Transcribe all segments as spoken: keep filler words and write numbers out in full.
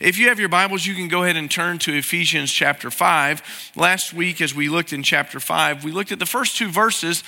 If you have your Bibles, you can go ahead and turn to Ephesians chapter five. Last week, as we looked in chapter five, we looked at the first two verses,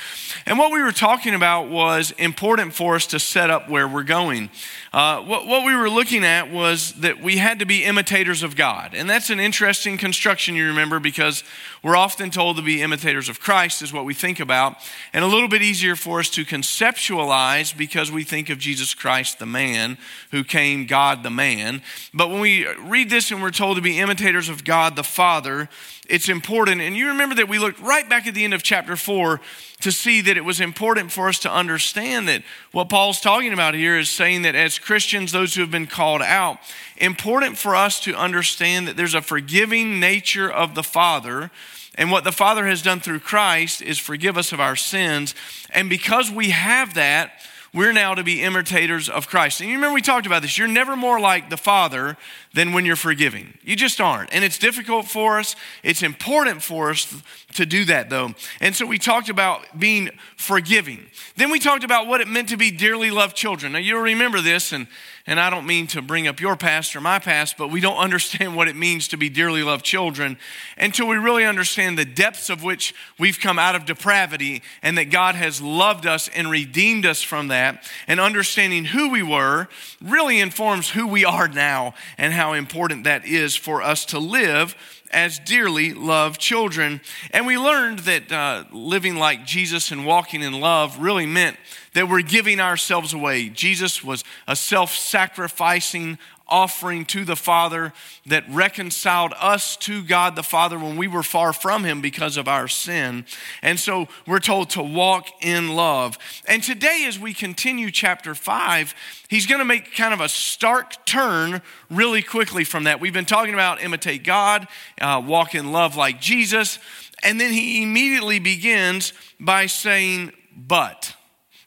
and what we were talking about was important for us to set up where we're going. Uh, what, what we were looking at was that we had to be imitators of God, and that's an interesting construction, you remember, because we're often told to be imitators of Christ is what we think about, and a little bit easier for us to conceptualize because we think of Jesus Christ, the man who came, God, the man. But when we read this and we're told to be imitators of God, the Father, it's important. And you remember that we looked right back at the end of chapter four to see that it was important for us to understand that what Paul's talking about here is saying that as Christians, those who have been called out, important for us to understand that there's a forgiving nature of the Father. And what the Father has done through Christ is forgive us of our sins. And because we have that, we're now to be imitators of Christ. And you remember we talked about this. You're never more like the Father than when you're forgiving. You just aren't. And it's difficult for us. It's important for us to do that, though. And so we talked about being forgiving. Then we talked about what it meant to be dearly loved children. Now, you'll remember this, and And I don't mean to bring up your past or my past, but we don't understand what it means to be dearly loved children until we really understand the depths of which we've come out of depravity and that God has loved us and redeemed us from that. And understanding who we were really informs who we are now and how important that is for us to live as dearly loved children. And we learned that uh, living like Jesus and walking in love really meant that we're giving ourselves away. Jesus was a self-sacrificing offering to the Father that reconciled us to God the Father when we were far from him because of our sin. And so we're told to walk in love. And today, as we continue chapter five, he's going to make kind of a stark turn really quickly from that. We've been talking about imitate God, uh, walk in love like Jesus. And then he immediately begins by saying, but.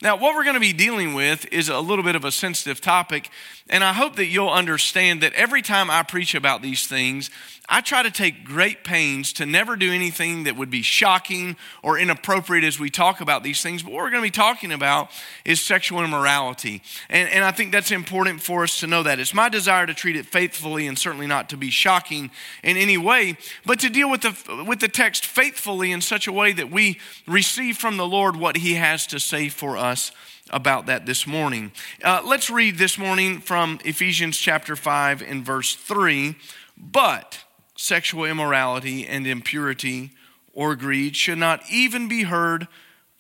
Now, what we're going to be dealing with is a little bit of a sensitive topic, and I hope that you'll understand that every time I preach about these things, I try to take great pains to never do anything that would be shocking or inappropriate as we talk about these things. But what we're going to be talking about is sexual immorality, and, and I think that's important for us to know that. It's my desire to treat it faithfully and certainly not to be shocking in any way, but to deal with the, with the text faithfully in such a way that we receive from the Lord what he has to say for us. us about that this morning. Uh, let's read this morning from Ephesians chapter five and verse three. But sexual immorality and impurity or greed should not even be heard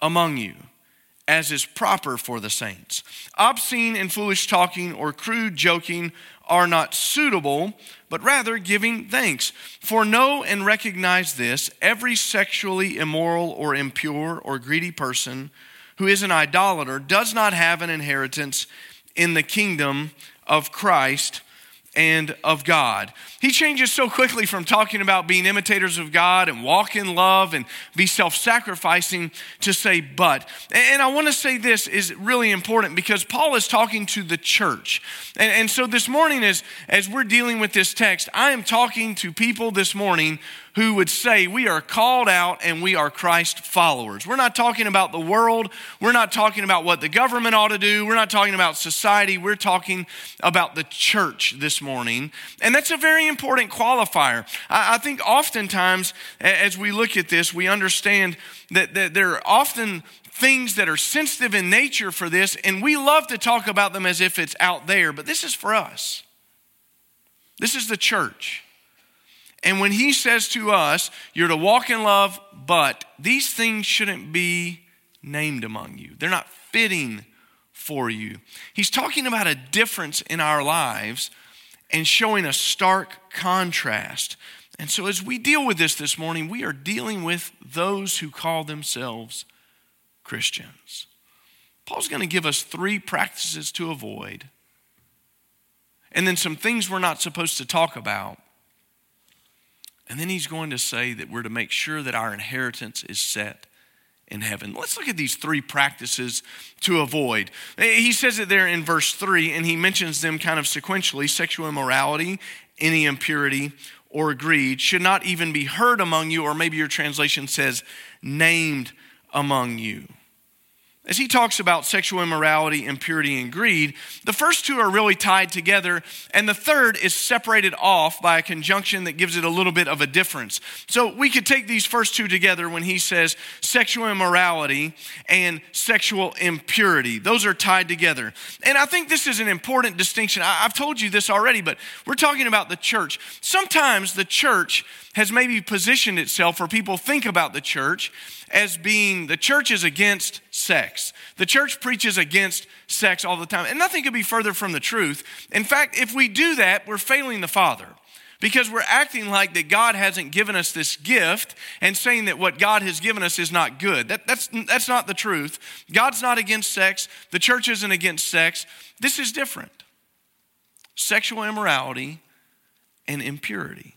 among you, as is proper for the saints. Obscene and foolish talking or crude joking are not suitable, but rather giving thanks. For know and recognize this, every sexually immoral or impure or greedy person who is an idolater, does not have an inheritance in the kingdom of Christ and of God. He changes so quickly from talking about being imitators of God and walk in love and be self-sacrificing to say, but. And I want to say this is really important because Paul is talking to the church. And, and so this morning, as, as we're dealing with this text, I am talking to people this morning who would say we are called out and we are Christ followers. We're not talking about the world. We're not talking about what the government ought to do. We're not talking about society. We're talking about the church this morning. And that's a very important qualifier. I think oftentimes as we look at this, we understand that there are often things that are sensitive in nature for this, and we love to talk about them as if it's out there, but this is for us. This is the church. And when he says to us, you're to walk in love, but these things shouldn't be named among you. They're not fitting for you. He's talking about a difference in our lives and showing a stark contrast. And so as we deal with this this morning, we are dealing with those who call themselves Christians. Paul's going to give us three practices to avoid, and then some things we're not supposed to talk about. And then he's going to say that we're to make sure that our inheritance is set in heaven. Let's look at these three practices to avoid. He says it there in verse three, and he mentions them kind of sequentially. Sexual immorality, any impurity or greed should not even be heard among you, or maybe your translation says named among you. As he talks about sexual immorality, impurity, and greed, the first two are really tied together, and the third is separated off by a conjunction that gives it a little bit of a difference. So we could take these first two together when he says sexual immorality and sexual impurity. Those are tied together. And I think this is an important distinction. I've told you this already, but we're talking about the church. Sometimes the church has maybe positioned itself, or people think about the church as being the church is against sex. The church preaches against sex all the time. And nothing could be further from the truth. In fact, if we do that, we're failing the Father, because we're acting like that God hasn't given us this gift and saying that what God has given us is not good. That, that's, that's not the truth. God's not against sex. The church isn't against sex. This is different. Sexual immorality and impurity.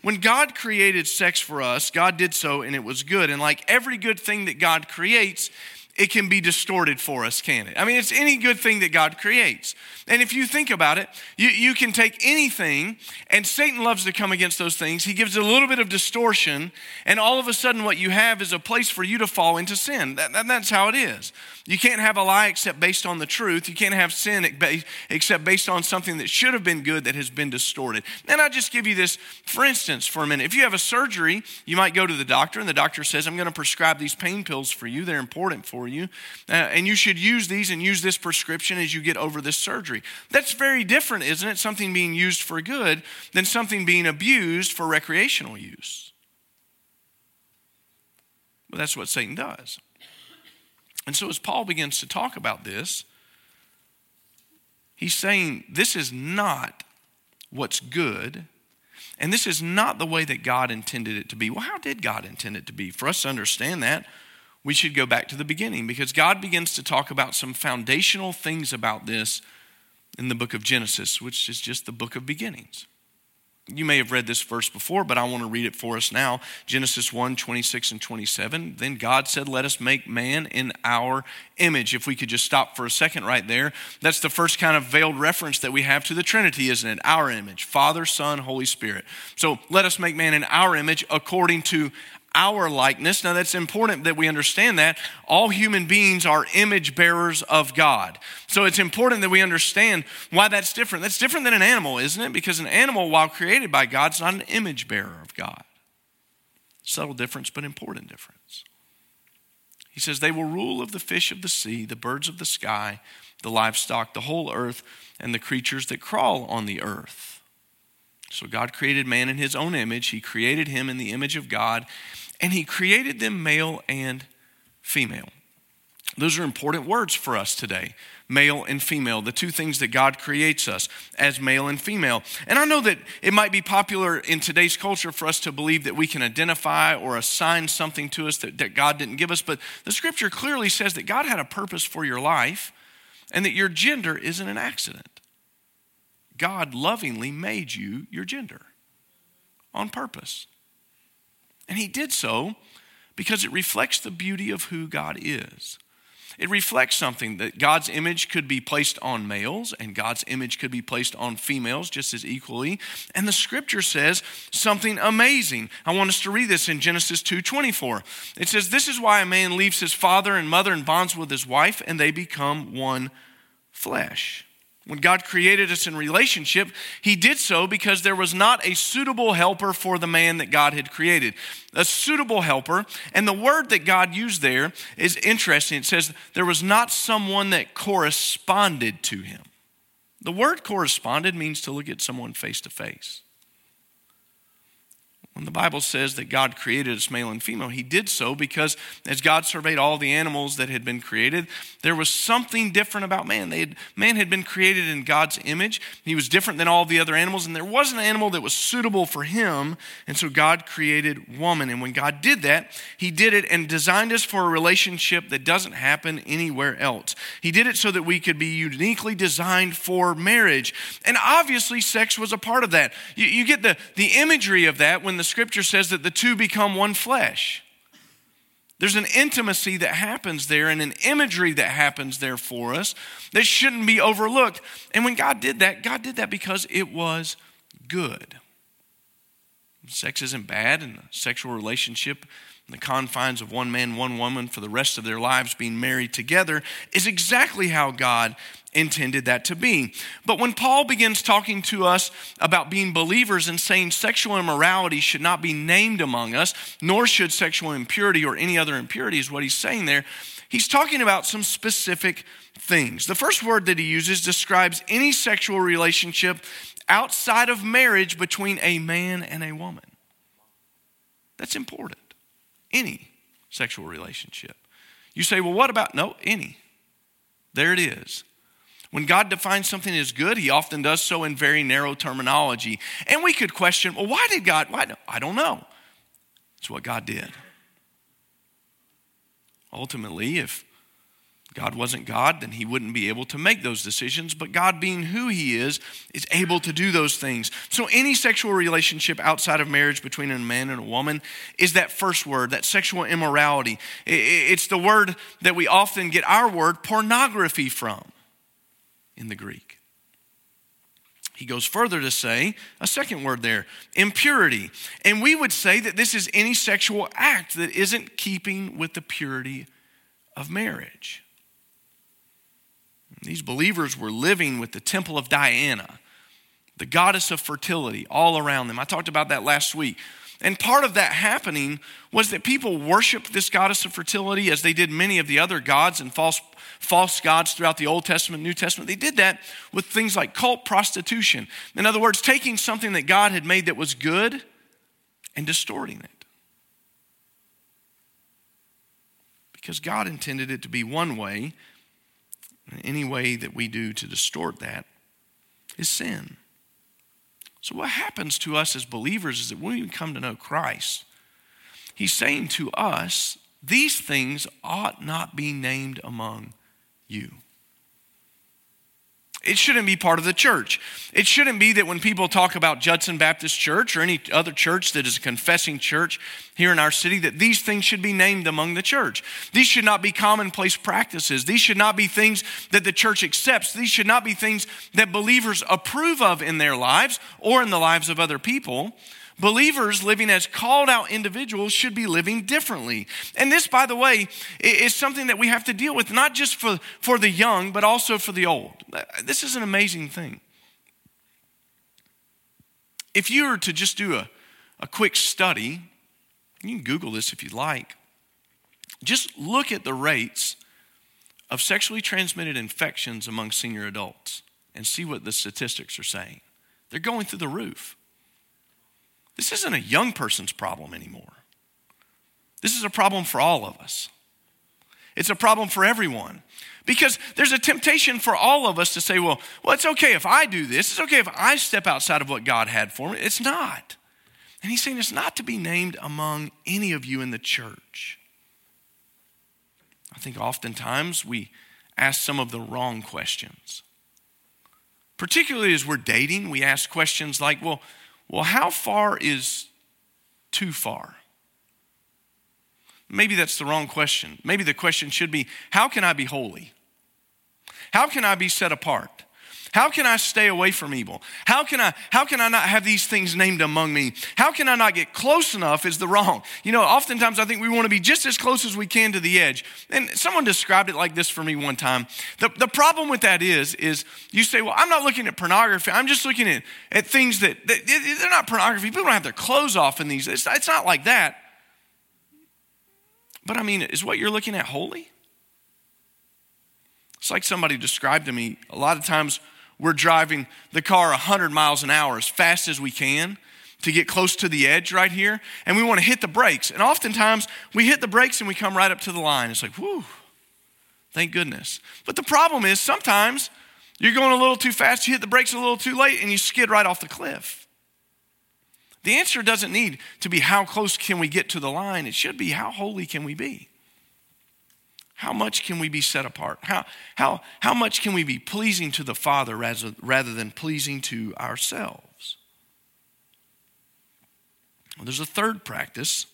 When God created sex for us, God did so and it was good. And like every good thing that God creates, it can be distorted for us, can it? I mean, it's any good thing that God creates. And if you think about it, you, you can take anything, and Satan loves to come against those things. He gives a little bit of distortion, and all of a sudden what you have is a place for you to fall into sin. That, that, that's how it is. You can't have a lie except based on the truth. You can't have sin except based on something that should have been good that has been distorted. And I just give you this, for instance, for a minute. If you have a surgery, you might go to the doctor, and the doctor says, I'm going to prescribe these pain pills for you. They're important for you. you. Uh, and you should use these and use this prescription as you get over this surgery. That's very different, isn't it? Something being used for good than something being abused for recreational use. But that's what Satan does. And so as Paul begins to talk about this, he's saying this is not what's good, and this is not the way that God intended it to be. Well, how did God intend it to be? For us to understand that, we should go back to the beginning, because God begins to talk about some foundational things about this in the book of Genesis, which is just the book of beginnings. You may have read this verse before, but I want to read it for us now. Genesis one, twenty-six and twenty-seven. Then God said, let us make man in our image. If we could just stop for a second right there. That's the first kind of veiled reference that we have to the Trinity, isn't it? Our image, Father, Son, Holy Spirit. So let us make man in our image according to our likeness. Now that's important that we understand that. All human beings are image bearers of God. So it's important that we understand why that's different. That's different than an animal, isn't it? Because an animal, while created by God, is not an image bearer of God. Subtle difference, but important difference. He says, they will rule of the fish of the sea, the birds of the sky, the livestock, the whole earth, and the creatures that crawl on the earth. So God created man in his own image. He created him in the image of God, and he created them male and female. Those are important words for us today, male and female, the two things that God creates us as male and female. And I know that it might be popular in today's culture for us to believe that we can identify or assign something to us that, that God didn't give us, but the scripture clearly says that God had a purpose for your life and that your gender isn't an accident. God lovingly made you your gender on purpose. And he did so because it reflects the beauty of who God is. It reflects something that God's image could be placed on males and God's image could be placed on females just as equally. And the scripture says something amazing. I want us to read this in Genesis two twenty-four. It says, this is why a man leaves his father and mother and bonds with his wife, and they become one flesh. When God created us in relationship, he did so because there was not a suitable helper for the man that God had created. A suitable helper, and the word that God used there is interesting. It says there was not someone that corresponded to him. The word corresponded means to look at someone face to face. When the Bible says that God created us male and female, he did so because as God surveyed all the animals that had been created, there was something different about man. They had, man had been created in God's image. He was different than all the other animals, and there was an animal that was suitable for him, and so God created woman. And when God did that, he did it and designed us for a relationship that doesn't happen anywhere else. He did it so that we could be uniquely designed for marriage. And obviously, sex was a part of that. You, you get the, the imagery of that when the scripture says that the two become one flesh. There's an intimacy that happens there and an imagery that happens there for us that shouldn't be overlooked. And when God did that, God did that because it was good. sex isn't bad, and a sexual relationship in the confines of one man, one woman for the rest of their lives being married together is exactly how God intended that to be. But when Paul begins talking to us about being believers and saying sexual immorality should not be named among us, nor should sexual impurity or any other impurity is what he's saying there, he's talking about some specific things. The first word that he uses describes any sexual relationship outside of marriage between a man and a woman. That's important. Any sexual relationship. You say, well, what about? No, any. There it is. When God defines something as good, he often does so in very narrow terminology. And we could question, well, why did God? Why? I don't know. It's what God did. Ultimately, if God wasn't God, then he wouldn't be able to make those decisions. But God, being who he is, is able to do those things. So any sexual relationship outside of marriage between a man and a woman is that first word, that sexual immorality. It's the word that we often get our word pornography from in the Greek. He goes further to say a second word there, impurity. And we would say that this is any sexual act that isn't keeping with the purity of marriage. These believers were living with the temple of Diana, the goddess of fertility, all around them. I talked about that last week. And part of that happening was that people worshiped this goddess of fertility as they did many of the other gods and false false gods throughout the Old Testament, New Testament. They did that with things like cult prostitution. In other words, taking something that God had made that was good and distorting it. Because God intended it to be one way, and any way that we do to distort that is sin. So what happens to us as believers is that when we come to know Christ, he's saying to us, these things ought not be named among you. It shouldn't be part of the church. It shouldn't be that when people talk about Judson Baptist Church or any other church that is a confessing church here in our city, that these things should be named among the church. These should not be commonplace practices. These should not be things that the church accepts. These should not be things that believers approve of in their lives or in the lives of other people. Believers living as called out individuals should be living differently. And this, by the way, is something that we have to deal with, not just for, for the young, but also for the old. This is an amazing thing. If you were to just do a, a quick study, you can Google this if you'd like. Just look at the rates of sexually transmitted infections among senior adults and see what the statistics are saying. They're going through the roof. This isn't a young person's problem anymore. This is a problem for all of us. It's a problem for everyone. Because there's a temptation for all of us to say, well, well, it's okay if I do this. It's okay if I step outside of what God had for me. It's not. And he's saying it's not to be named among any of you in the church. I think oftentimes we ask some of the wrong questions. Particularly as we're dating, we ask questions like, well, Well, how far is too far? Maybe that's the wrong question. Maybe the question should be, how can I be holy? How can I be set apart? How can I stay away from evil? How can I, how can I not have these things named among me? How can I not get close enough is the wrong. You know, oftentimes I think we want to be just as close as we can to the edge. And someone described it like this for me one time. The, the problem with that is, is you say, well, I'm not looking at pornography. I'm just looking at, at things that, that, they're not pornography. People don't have their clothes off in these. It's, it's not like that. But I mean, is what you're looking at holy? It's like somebody described to me, a lot of times, we're driving the car one hundred miles an hour as fast as we can to get close to the edge right here. And we want to hit the brakes. And oftentimes we hit the brakes and we come right up to the line. It's like, whoo, thank goodness. But the problem is sometimes you're going a little too fast. You hit the brakes a little too late and you skid right off the cliff. The answer doesn't need to be how close can we get to the line. It should be how holy can we be? How much can we be set apart? How how how much can we be pleasing to the Father rather, rather than pleasing to ourselves? Well, there's a third practice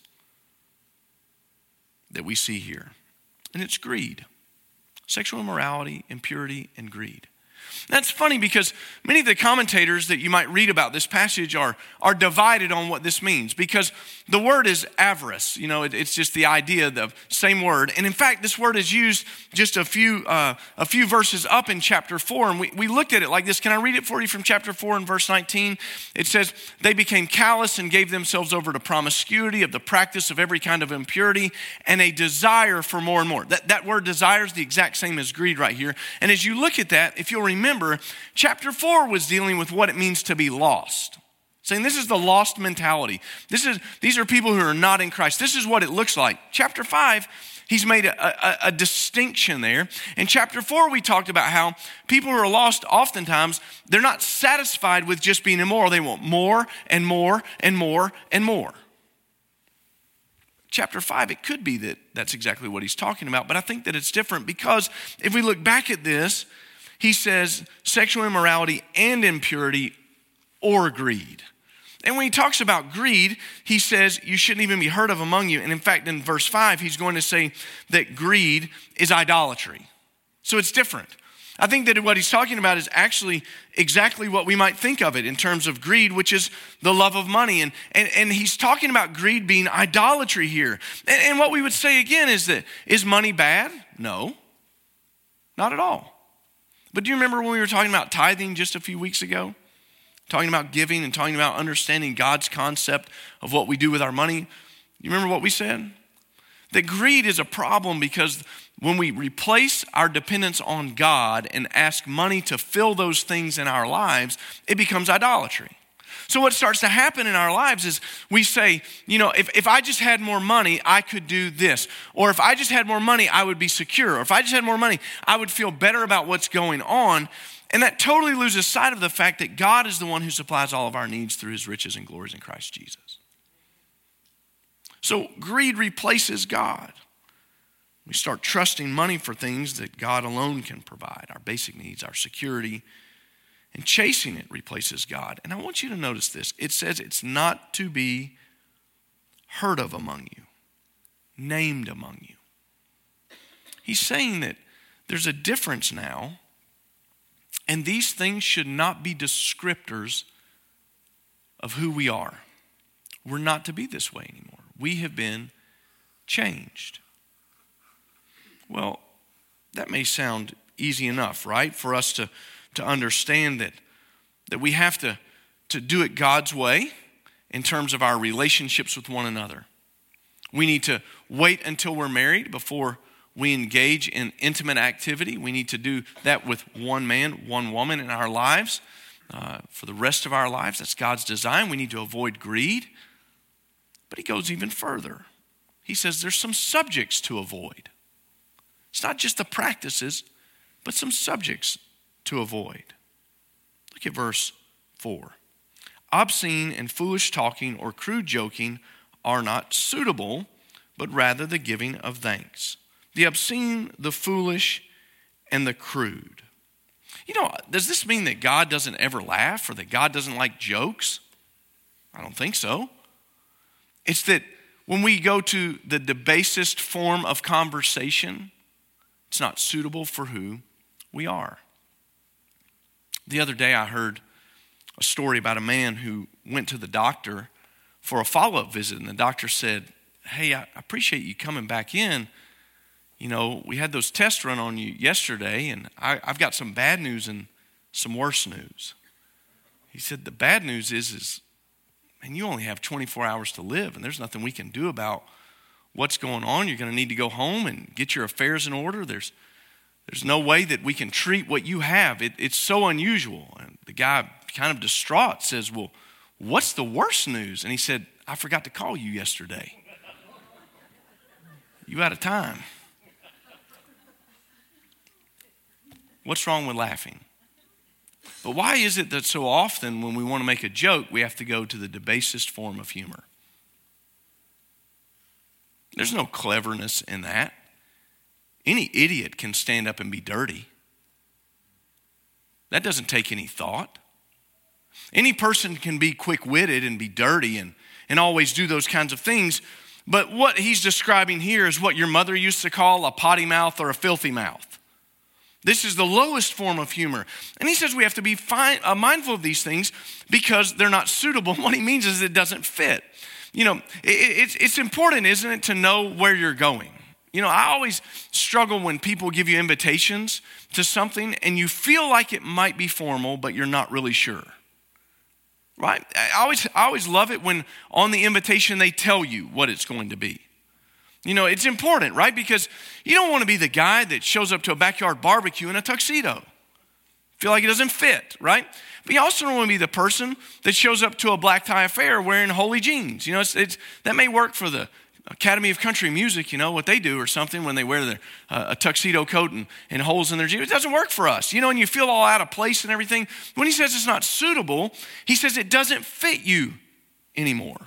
that we see here, and it's greed. Sexual immorality, impurity, and greed. That's funny because many of the commentators that you might read about this passage are, are divided on what this means, because the word is avarice. You know, it, it's just the idea of the same word. And in fact, this word is used just a few uh, a few verses up in chapter four. And we, we looked at it like this. Can I read it for you from chapter four and verse nineteen? It says, they became callous and gave themselves over to promiscuity, of the practice of every kind of impurity, and a desire for more and more. That, that word desire is the exact same as greed right here. And as you look at that, if you'll remember, Remember, chapter four was dealing with what it means to be lost. Saying this is the lost mentality. This is These are people who are not in Christ. This is what it looks like. Chapter five, he's made a, a, a distinction there. In chapter four, we talked about how people who are lost oftentimes, they're not satisfied with just being immoral. They want more and more and more and more. Chapter five, it could be that that's exactly what he's talking about, but I think that it's different, because if we look back at this, he says sexual immorality and impurity or greed. And when he talks about greed, he says you shouldn't even be heard of among you. And in fact, in verse five, he's going to say that greed is idolatry. So it's different. I think that what he's talking about is actually exactly what we might think of it in terms of greed, which is the love of money. And, and, and he's talking about greed being idolatry here. And, and what we would say again is that, is money bad? No, not at all. But do you remember when we were talking about tithing just a few weeks ago? Talking about giving and talking about understanding God's concept of what we do with our money. You remember what we said? That greed is a problem because when we replace our dependence on God and ask money to fill those things in our lives, it becomes idolatry. So what starts to happen in our lives is we say, you know, if, if I just had more money, I could do this. Or if I just had more money, I would be secure. Or if I just had more money, I would feel better about what's going on. And that totally loses sight of the fact that God is the one who supplies all of our needs through his riches and glories in Christ Jesus. So greed replaces God. We start trusting money for things that God alone can provide, our basic needs, our security. And chasing it replaces God. And I want you to notice this. It says it's not to be heard of among you, named among you. He's saying that there's a difference now, and these things should not be descriptors of who we are. We're not to be this way anymore. We have been changed. Well, that may sound easy enough, right? For us to to understand that, that we have to, to do it God's way in terms of our relationships with one another. We need to wait until we're married before we engage in intimate activity. We need to do that with one man, one woman in our lives uh, for the rest of our lives. That's God's design. We need to avoid greed. But he goes even further. He says there's some subjects to avoid. It's not just the practices, but some subjects to avoid. Look at verse four. Obscene and foolish talking or crude joking are not suitable, but rather the giving of thanks. The obscene, the foolish, and the crude. You know, does this mean that God doesn't ever laugh or that God doesn't like jokes? I don't think so. It's that when we go to the debasest form of conversation, it's not suitable for who we are. The other day I heard a story about a man who went to the doctor for a follow-up visit, and the doctor said, hey, I appreciate you coming back in. You know, we had those tests run on you yesterday, and I, I've got some bad news and some worse news. He said, the bad news is, is, man, you only have twenty-four hours to live, and there's nothing we can do about what's going on. You're going to need to go home and get your affairs in order. There's There's no way that we can treat what you have. It, it's so unusual. And the guy, kind of distraught, says, well, what's the worst news? And he said, I forgot to call you yesterday. You out of time. What's wrong with laughing? But why is it that so often when we want to make a joke, we have to go to the debasest form of humor? There's no cleverness in that. Any idiot can stand up and be dirty. That doesn't take any thought. Any person can be quick-witted and be dirty and, and always do those kinds of things. But what he's describing here is what your mother used to call a potty mouth or a filthy mouth. This is the lowest form of humor. And he says we have to be fine, uh, mindful of these things because they're not suitable. What he means is it doesn't fit. You know, it, it's, it's important, isn't it, to know where you're going? You know, I always struggle when people give you invitations to something and you feel like it might be formal, but you're not really sure, right? I always, I always love it when on the invitation they tell you what it's going to be. You know, it's important, right? Because you don't want to be the guy that shows up to a backyard barbecue in a tuxedo. Feel like it doesn't fit, right? But you also don't want to be the person that shows up to a black tie affair wearing holy jeans. You know, it's, it's that may work for the Academy of Country Music, you know, what they do or something when they wear their, uh, a tuxedo coat and, and holes in their jeans. It doesn't work for us, you know, and you feel all out of place and everything. When he says it's not suitable, he says it doesn't fit you anymore.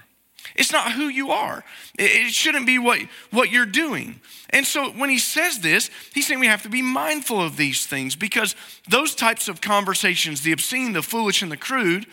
It's not who you are. It shouldn't be what, what you're doing. And so when he says this, he's saying we have to be mindful of these things because those types of conversations, the obscene, the foolish, and the crude,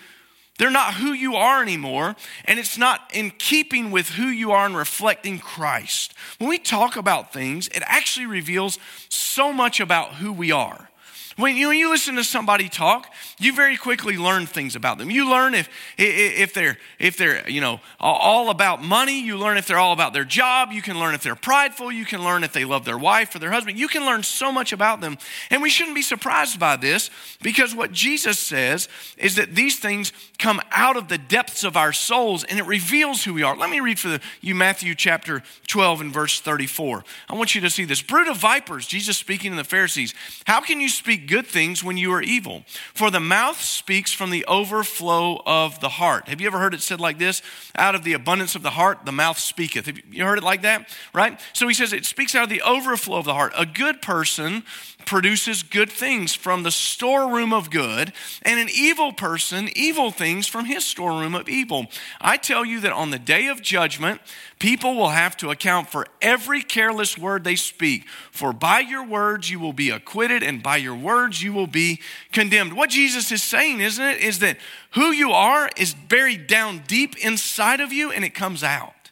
they're not who you are anymore, and it's not in keeping with who you are and reflecting Christ. When we talk about things, it actually reveals so much about who we are. When you, when you listen to somebody talk, you very quickly learn things about them. You learn if if they're if they're you know all about money. You learn if they're all about their job. You can learn if they're prideful. You can learn if they love their wife or their husband. You can learn so much about them, and we shouldn't be surprised by this because what Jesus says is that these things come out of the depths of our souls, and it reveals who we are. Let me read for the, you Matthew chapter twelve and verse thirty-four. I want you to see this. Brood of vipers, Jesus speaking to the Pharisees. How can you speak good things when you are evil? For the mouth speaks from the overflow of the heart. Have you ever heard it said like this? Out of the abundance of the heart, the mouth speaketh. Have you heard it like that? Right? So he says it speaks out of the overflow of the heart. A good person produces good things from the storeroom of good, and an evil person, evil things from his storeroom of evil. I tell you that on the day of judgment, people will have to account for every careless word they speak. For by your words you will be acquitted, and by your words you will be condemned. What Jesus is saying, isn't it, is that who you are is buried down deep inside of you, and it comes out.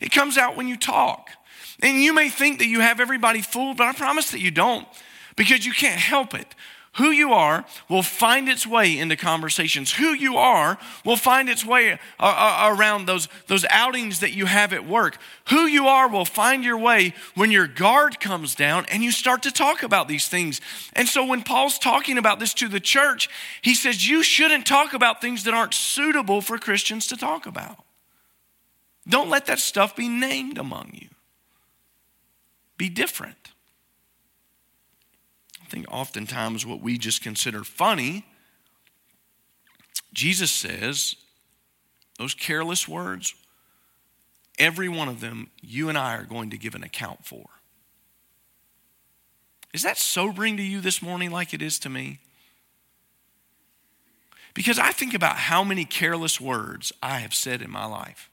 It comes out when you talk. And you may think that you have everybody fooled, but I promise that you don't, because you can't help it. Who you are will find its way into conversations. Who you are will find its way around those, those outings that you have at work. Who you are will find your way when your guard comes down and you start to talk about these things. And so when Paul's talking about this to the church, he says you shouldn't talk about things that aren't suitable for Christians to talk about. Don't let that stuff be named among you. Be different. I think oftentimes what we just consider funny, Jesus says, those careless words, every one of them, you and I are going to give an account for. Is that sobering to you this morning like it is to me? Because I think about how many careless words I have said in my life.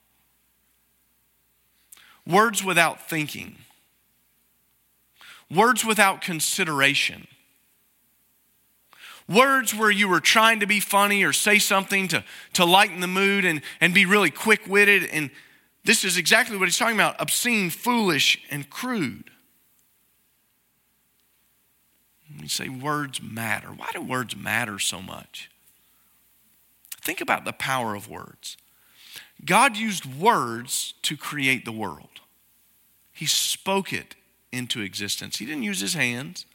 Words without thinking. Words without consideration. Words where you were trying to be funny or say something to, to lighten the mood and, and be really quick-witted. And this is exactly what he's talking about, obscene, foolish, and crude. Let me say words matter. Why do words matter so much? Think about the power of words. God used words to create the world. He spoke it into existence. He didn't use his hands.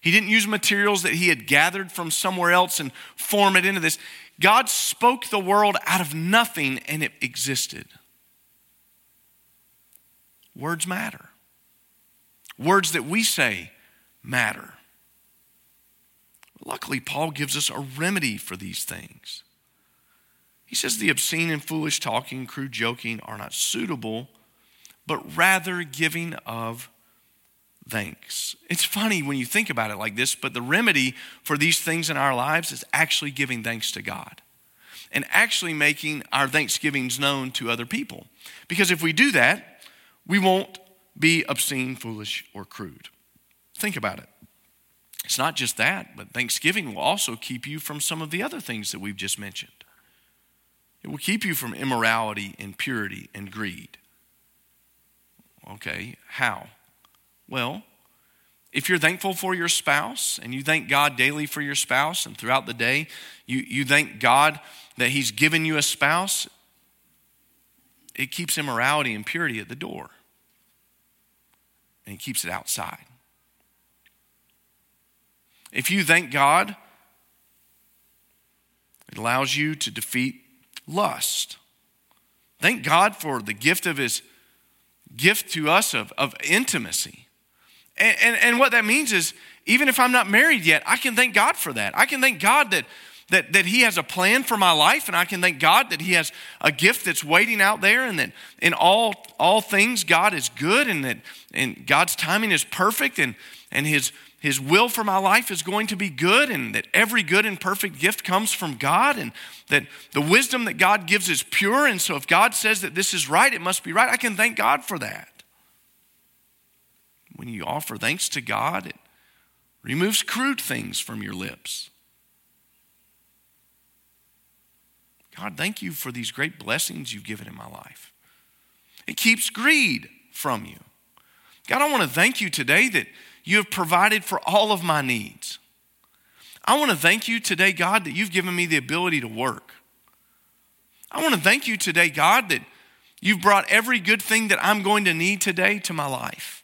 He didn't use materials that he had gathered from somewhere else and form it into this. God spoke the world out of nothing and it existed. Words matter. Words that we say matter. Luckily, Paul gives us a remedy for these things. He says the obscene and foolish talking, crude joking are not suitable, but rather giving of thanks. It's funny when you think about it like this, but the remedy for these things in our lives is actually giving thanks to God and actually making our thanksgivings known to other people. Because if we do that, we won't be obscene, foolish, or crude. Think about it. It's not just that, but thanksgiving will also keep you from some of the other things that we've just mentioned. It will keep you from immorality, impurity, and greed. Okay, how? Well, If you're thankful for your spouse and you thank God daily for your spouse and throughout the day, you, you thank God that he's given you a spouse, it keeps immorality and purity at the door. And it keeps it outside. If you thank God, it allows you to defeat lust. Thank God for the gift of his gift to us of, of intimacy. And, and, and what that means is, even if I'm not married yet, I can thank God for that. I can thank God that, that, that he has a plan for my life, and I can thank God that he has a gift that's waiting out there, and that in all, all things God is good, and that and God's timing is perfect, and, and his, his will for my life is going to be good, and that every good and perfect gift comes from God, and that the wisdom that God gives is pure, and so if God says that this is right, it must be right. I can thank God for that. When you offer thanks to God, it removes crude things from your lips. God, thank you for these great blessings you've given in my life. It keeps greed from you. God, I want to thank you today that you have provided for all of my needs. I want to thank you today, God, that you've given me the ability to work. I want to thank you today, God, that you've brought every good thing that I'm going to need today to my life.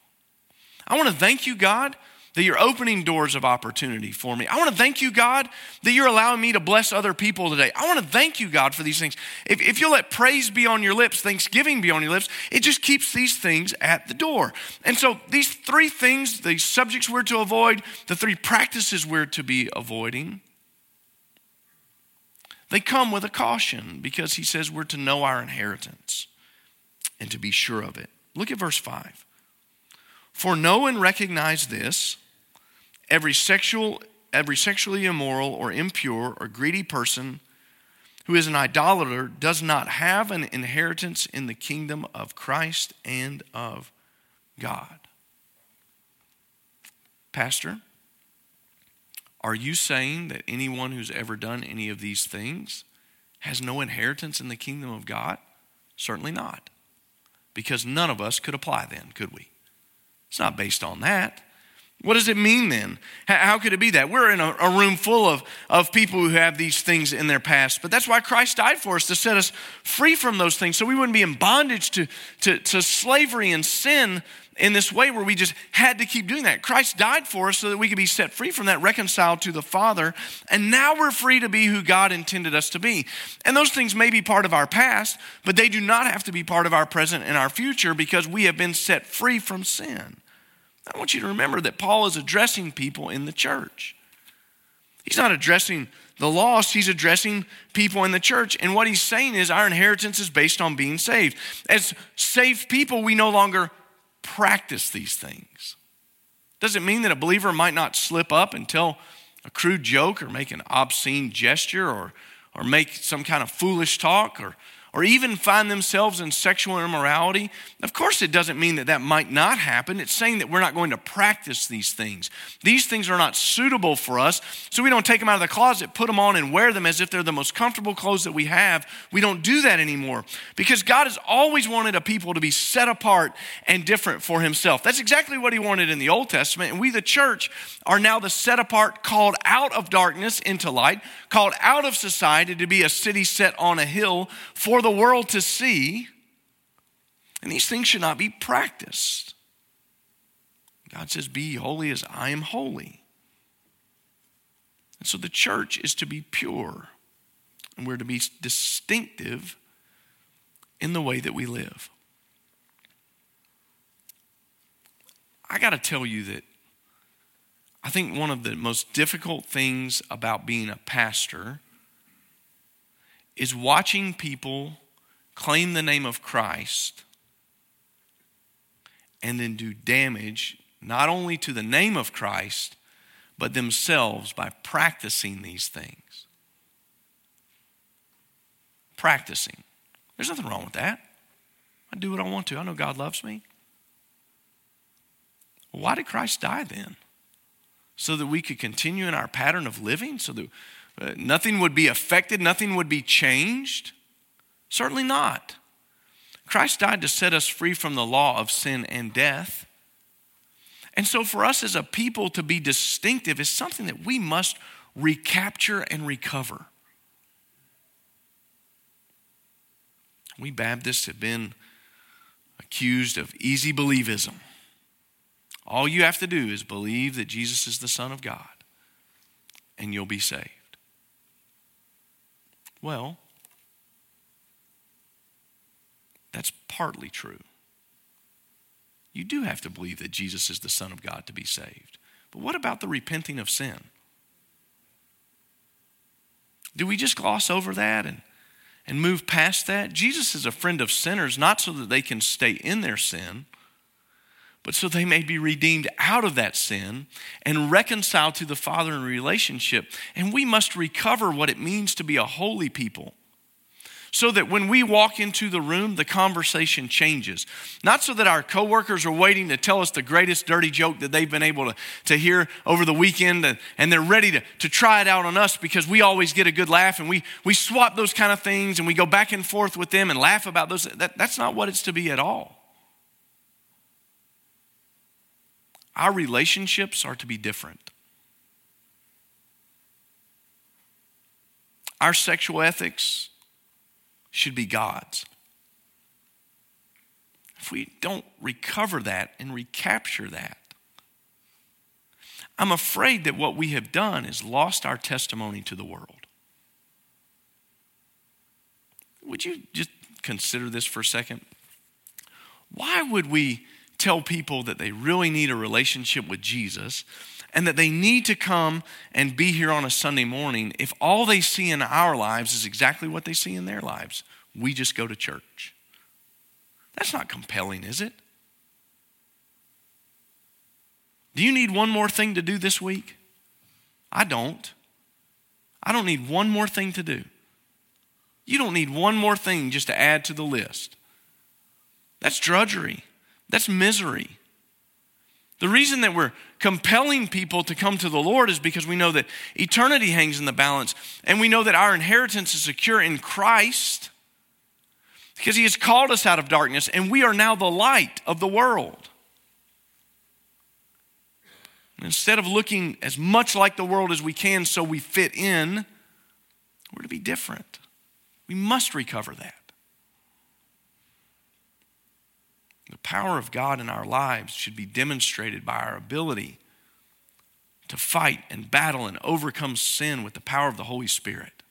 I want to thank you, God, that you're opening doors of opportunity for me. I want to thank you, God, that you're allowing me to bless other people today. I want to thank you, God, for these things. If, if you'll let praise be on your lips, thanksgiving be on your lips, it just keeps these things at the door. And so these three things, the subjects we're to avoid, the three practices we're to be avoiding, they come with a caution because he says we're to know our inheritance and to be sure of it. Look at verse five. For know and recognize this, every sexual, every sexually immoral or impure or greedy person who is an idolater does not have an inheritance in the kingdom of Christ and of God. Pastor, are you saying that anyone who's ever done any of these things has no inheritance in the kingdom of God? Certainly not, because none of us could apply then, could we? It's not based on that. What does it mean then? How could it be that? We're in a, a room full of, of people who have these things in their past, but that's why Christ died for us, to set us free from those things so we wouldn't be in bondage to, to, to slavery and sin in this way where we just had to keep doing that. Christ died for us so that we could be set free from that, reconciled to the Father, and now we're free to be who God intended us to be. And those things may be part of our past, but they do not have to be part of our present and our future because we have been set free from sin. I want you to remember that Paul is addressing people in the church. He's not addressing the lost, he's addressing people in the church. And what he's saying is our inheritance is based on being saved. As saved people, we no longer practice these things. Doesn't mean that a believer might not slip up and tell a crude joke or make an obscene gesture or, or make some kind of foolish talk or or even find themselves in sexual immorality. Of course, it doesn't mean that that might not happen. It's saying that we're not going to practice these things. These things are not suitable for us, so we don't take them out of the closet, put them on and wear them as if they're the most comfortable clothes that we have. We don't do that anymore because God has always wanted a people to be set apart and different for himself. That's exactly what he wanted in the Old Testament, and we, the church, are now the set apart, called out of darkness into light, called out of society to be a city set on a hill for the world to see, and these things should not be practiced. God says, be holy as I am holy. And so the church is to be pure, and we're to be distinctive in the way that we live. I got to tell you that I think one of the most difficult things about being a pastor is watching people claim the name of Christ and then do damage not only to the name of Christ, but themselves by practicing these things. Practicing. There's nothing wrong with that. I do what I want to. I know God loves me. Well, why did Christ die then? So that we could continue in our pattern of living? So that Uh, nothing would be affected, nothing would be changed? Certainly not. Christ died to set us free from the law of sin and death. And so for us as a people to be distinctive is something that we must recapture and recover. We Baptists have been accused of easy believism. All you have to do is believe that Jesus is the Son of God and you'll be saved. Well, that's partly true. You do have to believe that Jesus is the Son of God to be saved. But what about the repenting of sin? Do we just gloss over that and, and move past that? Jesus is a friend of sinners, not so that they can stay in their sin, but so they may be redeemed out of that sin and reconciled to the Father in relationship. And we must recover what it means to be a holy people, so that when we walk into the room, the conversation changes. Not so that our coworkers are waiting to tell us the greatest dirty joke that they've been able to, to hear over the weekend, and, and they're ready to, to try it out on us because we always get a good laugh, and we, we swap those kind of things and we go back and forth with them and laugh about those. That, that's not what it's to be at all. Our relationships are to be different. Our sexual ethics should be God's. If we don't recover that and recapture that, I'm afraid that what we have done is lost our testimony to the world. Would you just consider this for a second? Why would we tell people that they really need a relationship with Jesus and that they need to come and be here on a Sunday morning if all they see in our lives is exactly what they see in their lives? We just go to church. That's not compelling, is it? Do you need one more thing to do this week? I don't. I don't need one more thing to do. You don't need one more thing just to add to the list. That's drudgery. That's misery. The reason that we're compelling people to come to the Lord is because we know that eternity hangs in the balance, and we know that our inheritance is secure in Christ because He has called us out of darkness, and we are now the light of the world. And instead of looking as much like the world as we can so we fit in, we're to be different. We must recover that. The power of God in our lives should be demonstrated by our ability to fight and battle and overcome sin with the power of the Holy Spirit.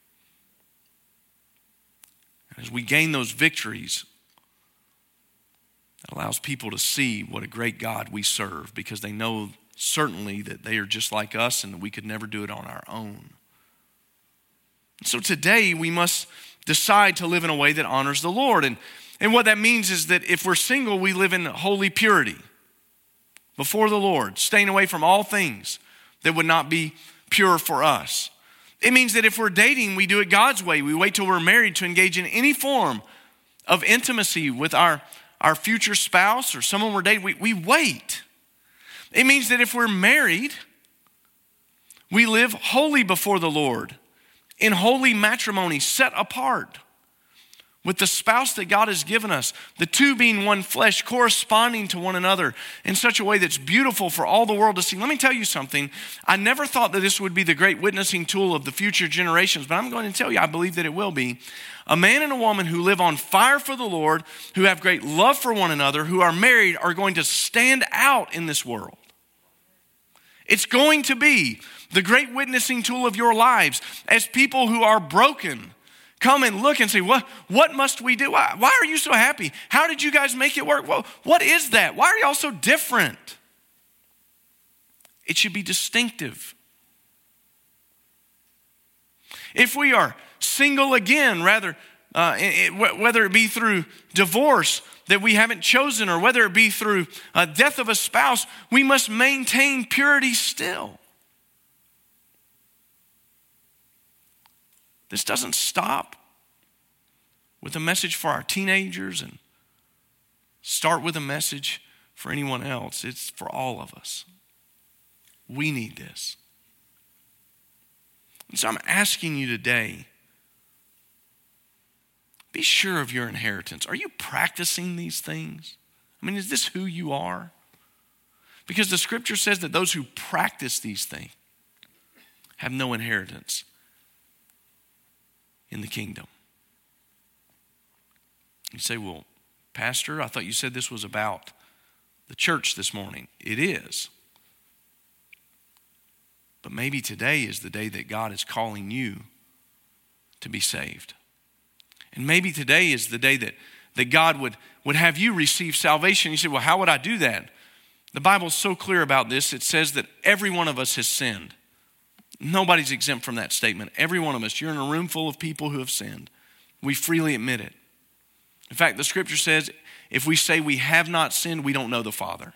And as we gain those victories, that allows people to see what a great God we serve, because they know certainly that they are just like us and that we could never do it on our own. So today we must decide to live in a way that honors the Lord. And And what that means is that if we're single, we live in holy purity before the Lord, staying away from all things that would not be pure for us. It means that if we're dating, we do it God's way. We wait till we're married to engage in any form of intimacy with our, our future spouse or someone we're dating. We, we wait. It means that if we're married, we live holy before the Lord in holy matrimony, set apart with the spouse that God has given us, the two being one flesh, corresponding to one another in such a way that's beautiful for all the world to see. Let me tell you something. I never thought that this would be the great witnessing tool of the future generations, but I'm going to tell you, I believe that it will be. A man and a woman who live on fire for the Lord, who have great love for one another, who are married, are going to stand out in this world. It's going to be the great witnessing tool of your lives as people who are broken come and look and say, what, what must we do? Why, why are you so happy? How did you guys make it work? Well, what is that? Why are y'all so different? It should be distinctive. If we are single again, rather, uh, it, whether it be through divorce that we haven't chosen or whether it be through uh, death of a spouse, we must maintain purity still. This doesn't stop with a message for our teenagers and start with a message for anyone else. It's for all of us. We need this. And so I'm asking you today, be sure of your inheritance. Are you practicing these things? I mean, is this who you are? Because the scripture says that those who practice these things have no inheritance in the kingdom. You say, well, Pastor, I thought you said this was about the church this morning. It is. But maybe today is the day that God is calling you to be saved. And maybe today is the day that, that God would, would have you receive salvation. You say, well, how would I do that? The Bible's so clear about this. It says that every one of us has sinned. Nobody's exempt from that statement. Every one of us. You're in a room full of people who have sinned. We freely admit it. In fact, the scripture says, if we say we have not sinned, we don't know the Father.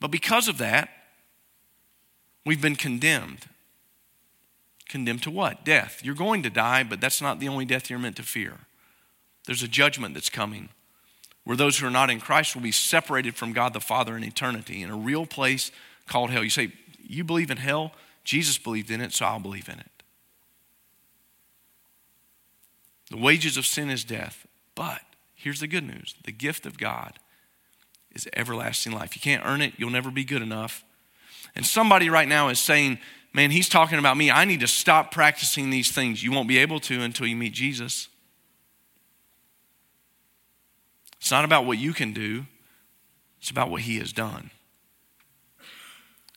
But because of that, we've been condemned. Condemned to what? Death. You're going to die, but that's not the only death you're meant to fear. There's a judgment that's coming where those who are not in Christ will be separated from God the Father in eternity in a real place called hell. You say, you believe in hell? Jesus believed in it, so I'll believe in it. The wages of sin is death, but here's the good news. The gift of God is everlasting life. You can't earn it. You'll never be good enough. And somebody right now is saying, man, he's talking about me. I need to stop practicing these things. You won't be able to until you meet Jesus. It's not about what you can do. It's about what he has done.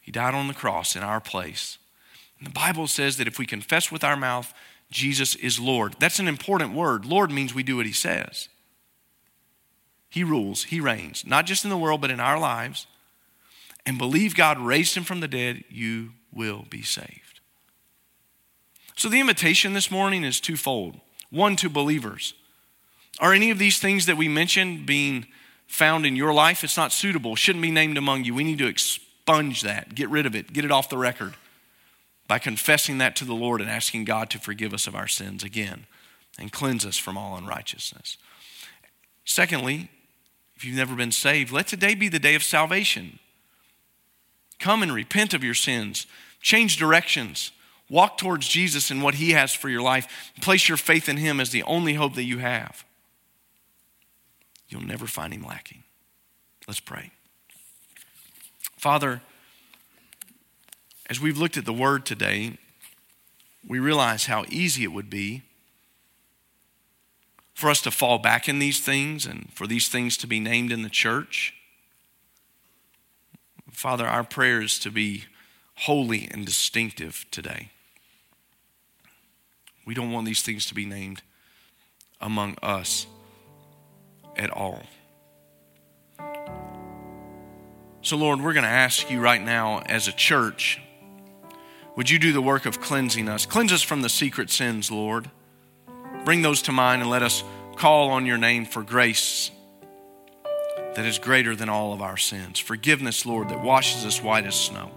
He died on the cross in our place. And the Bible says that if we confess with our mouth, Jesus is Lord. That's an important word. Lord means we do what he says. He rules, he reigns, not just in the world, but in our lives. And believe God raised him from the dead, you will be saved. So the invitation this morning is twofold. One, to believers. Are any of these things that we mentioned being found in your life? It's not suitable, shouldn't be named among you. We need to expunge that, get rid of it, get it off the record, by confessing that to the Lord and asking God to forgive us of our sins again and cleanse us from all unrighteousness. Secondly, if you've never been saved, let today be the day of salvation. Come and repent of your sins. Change directions. Walk towards Jesus and what he has for your life. Place your faith in him as the only hope that you have. You'll never find him lacking. Let's pray. Father, as we've looked at the word today, we realize how easy it would be for us to fall back in these things and for these things to be named in the church. Father, our prayer is to be holy and distinctive today. We don't want these things to be named among us at all. So Lord, we're going to ask you right now as a church, would you do the work of cleansing us? Cleanse us from the secret sins, Lord. Bring those to mind and let us call on your name for grace that is greater than all of our sins. Forgiveness, Lord, that washes us white as snow.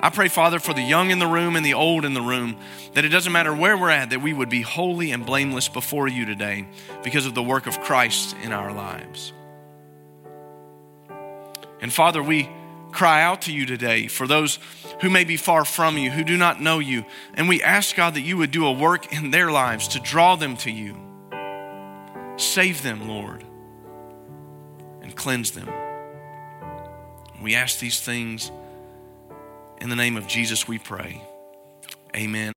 I pray, Father, for the young in the room and the old in the room, that it doesn't matter where we're at, that we would be holy and blameless before you today because of the work of Christ in our lives. And Father, we cry out to you today for those who may be far from you, who do not know you. And we ask, God, that you would do a work in their lives to draw them to you. Save them, Lord, and cleanse them. We ask these things in the name of Jesus, we pray. Amen.